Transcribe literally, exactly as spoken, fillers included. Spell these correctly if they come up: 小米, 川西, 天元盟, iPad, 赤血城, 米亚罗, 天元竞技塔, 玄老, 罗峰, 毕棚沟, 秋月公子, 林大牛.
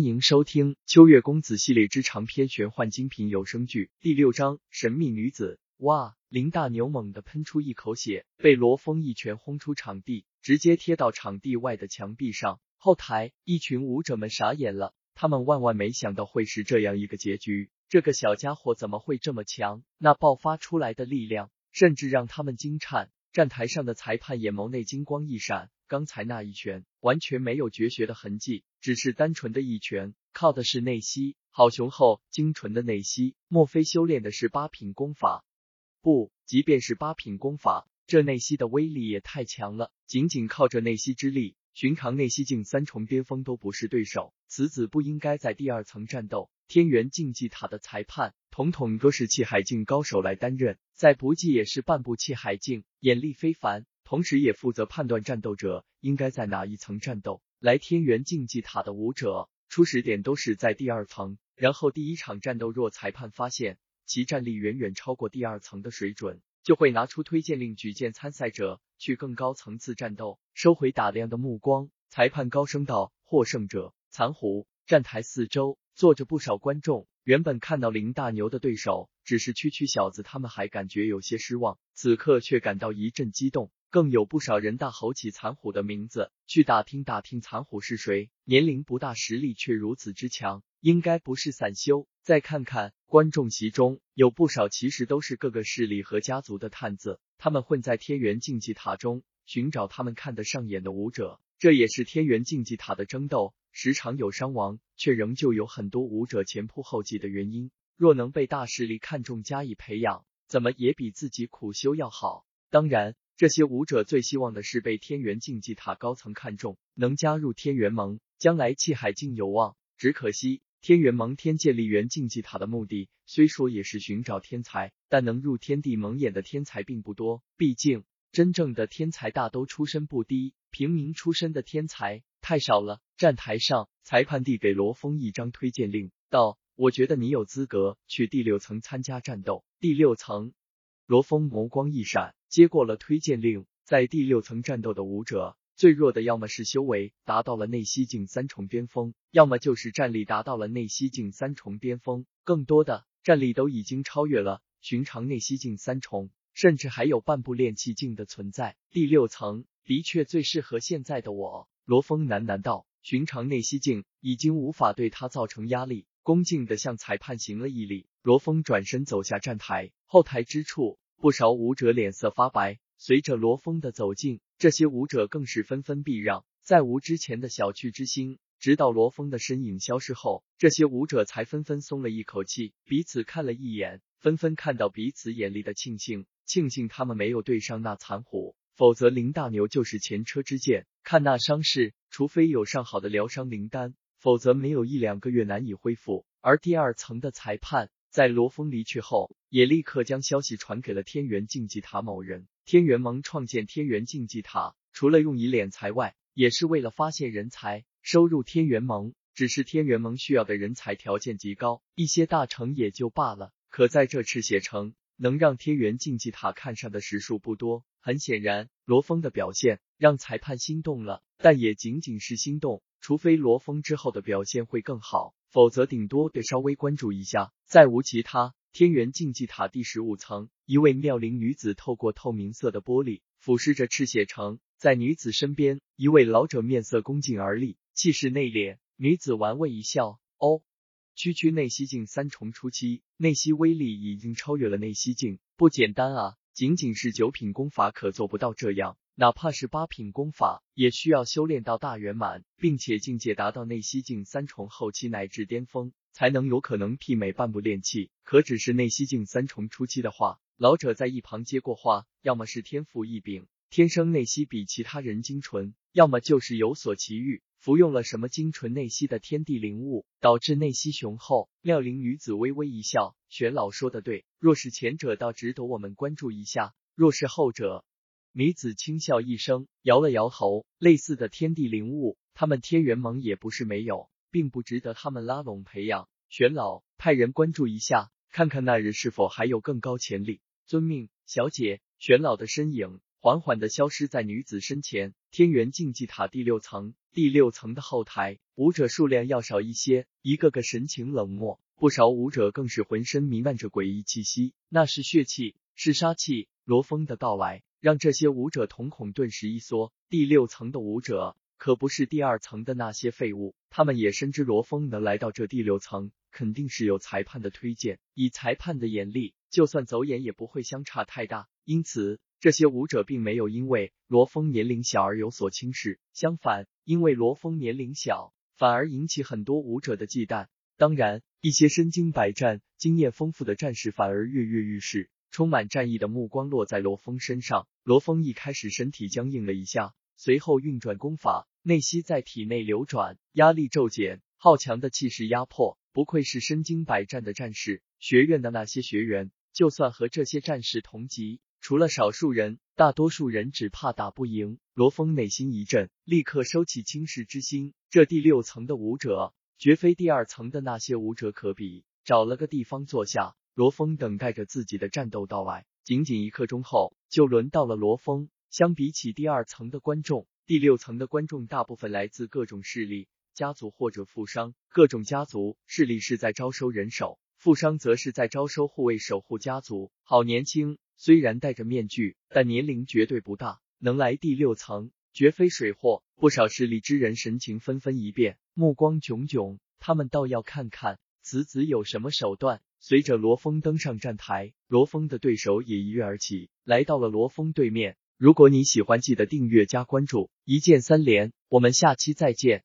欢迎收听秋月公子系列之长篇玄幻精品有声剧第六章神秘女子。哇！林大牛猛地喷出一口血，被罗峰一拳轰出场地，直接贴到场地外的墙壁上。后台一群舞者们傻眼了，他们万万没想到会是这样一个结局，这个小家伙怎么会这么强？那爆发出来的力量甚至让他们惊颤。站台上的裁判眼眸内金光一闪，刚才那一拳完全没有绝学的痕迹，只是单纯的一拳，靠的是内息，好雄厚精纯的内息，莫非修炼的是八品功法？不，即便是八品功法，这内息的威力也太强了，仅仅靠着内息之力，寻常内息境三重巅峰都不是对手，此子不应该在第二层战斗。天元竞技塔的裁判统统都是气海境高手来担任，再不济也是半步气海境，眼力非凡，同时也负责判断战斗者应该在哪一层战斗。来天元竞技塔的舞者初始点都是在第二层，然后第一场战斗若裁判发现其战力远远超过第二层的水准，就会拿出推荐令举荐参赛者去更高层次战斗。收回打量的目光，裁判高声道：获胜者残虎。站台四周坐着不少观众，原本看到林大牛的对手只是区区小子，他们还感觉有些失望，此刻却感到一阵激动，更有不少人大吼起残虎的名字，去打听打听残虎是谁，年龄不大，实力却如此之强，应该不是散修。再看看观众席中有不少其实都是各个势力和家族的探子，他们混在天元竞技塔中寻找他们看得上眼的舞者，这也是天元竞技塔的争斗时常有伤亡，却仍旧有很多舞者前仆后继的原因。若能被大势力看重加以培养，怎么也比自己苦修要好。当然这些舞者最希望的是被天元竞技塔高层看重，能加入天元盟，将来气海境有望。只可惜天元盟天界力源竞技塔的目的虽说也是寻找天才，但能入天地盟眼的天才并不多，毕竟真正的天才大都出身不低，平民出身的天才太少了。站台上裁判递给罗峰一张推荐令，道：我觉得你有资格去第六层参加战斗。第六层。罗峰眸光一闪，接过了推荐令。在第六层战斗的舞者最弱的，要么是修为达到了内息境三重巅峰，要么就是战力达到了内息境三重巅峰，更多的战力都已经超越了寻常内息境三重，甚至还有半步炼气境的存在。第六层的确最适合现在的我，罗峰喃喃道。寻常内息境已经无法对他造成压力，恭敬地向裁判行了一礼。罗峰转身走下站台，后台之处不少舞者脸色发白，随着罗峰的走近，这些舞者更是纷纷避让，再无之前的小觑之心，直到罗峰的身影消失后，这些舞者才纷纷松了一口气，彼此看了一眼，纷纷看到彼此眼里的庆幸，庆幸他们没有对上那残虎，否则林大牛就是前车之鉴。看那伤势，除非有上好的疗伤灵丹，否则没有一两个月难以恢复。而第二层的裁判在罗峰离去后也立刻将消息传给了天元竞技塔某人。天元盟创建天元竞技塔，除了用以敛财外，也是为了发现人才，收入天元盟。只是天元盟需要的人才条件极高，一些大城也就罢了，可在这赤血城能让天元竞技塔看上的时数不多。很显然罗峰的表现让裁判心动了，但也仅仅是心动，除非罗峰之后的表现会更好，否则顶多得稍微关注一下，再无其他。天元竞技塔第十五层，一位妙龄女子透过透明色的玻璃俯视着赤血城，在女子身边一位老者面色恭敬而立，气势内敛。女子玩味一笑：哦，区区内息境三重初期，内息威力已经超越了内息境，不简单啊，仅仅是九品功法可做不到这样，哪怕是八品功法也需要修炼到大圆满，并且境界达到内息境三重后期乃至巅峰，才能有可能媲美半步炼气。可只是内息境三重初期的话，老者在一旁接过话，要么是天赋异禀，天生内息比其他人精纯，要么就是有所奇遇，服用了什么精纯内息的天地灵物，导致内息雄厚。妙龄女子微微一笑：玄老说的对，若是前者倒值得我们关注一下，若是后者……女子轻笑一声，摇了摇头，类似的天地灵物他们天元盟也不是没有，并不值得他们拉拢培养。玄老派人关注一下，看看那日是否还有更高潜力。遵命，小姐。玄老的身影缓缓地消失在女子身前。天元竞技塔第六层，第六层的后台，武者数量要少一些，一个个神情冷漠，不少武者更是浑身弥漫着诡异气息，那是血气，是杀气。罗峰的到来，让这些武者瞳孔顿时一缩。第六层的武者可不是第二层的那些废物，他们也深知罗峰能来到这第六层，肯定是有裁判的推荐，以裁判的眼力，就算走眼也不会相差太大，因此这些武者并没有因为罗峰年龄小而有所轻视，相反，因为罗峰年龄小，反而引起很多武者的忌惮。当然，一些身经百战、经验丰富的战士反而跃跃欲试，充满战意的目光落在罗峰身上。罗峰一开始身体僵硬了一下，随后运转功法，内息在体内流转，压力骤减，好强的气势压迫。不愧是身经百战的战士，学院的那些学员，就算和这些战士同级，除了少数人，大多数人只怕打不赢。罗峰内心一震，立刻收起轻视之心。这第六层的武者，绝非第二层的那些武者可比。找了个地方坐下，罗峰等待着自己的战斗到来。仅仅一刻钟后，就轮到了罗峰。相比起第二层的观众，第六层的观众大部分来自各种势力、家族或者富商。各种家族、势力是在招收人手，富商则是在招收护卫守护家族。好年轻，虽然戴着面具，但年龄绝对不大，能来第六层，绝非水货。不少势力之人神情纷纷一变，目光炯炯，他们倒要看看此子有什么手段。随着罗峰登上站台，罗峰的对手也一跃而起，来到了罗峰对面。如果你喜欢，记得订阅加关注，一键三连，我们下期再见。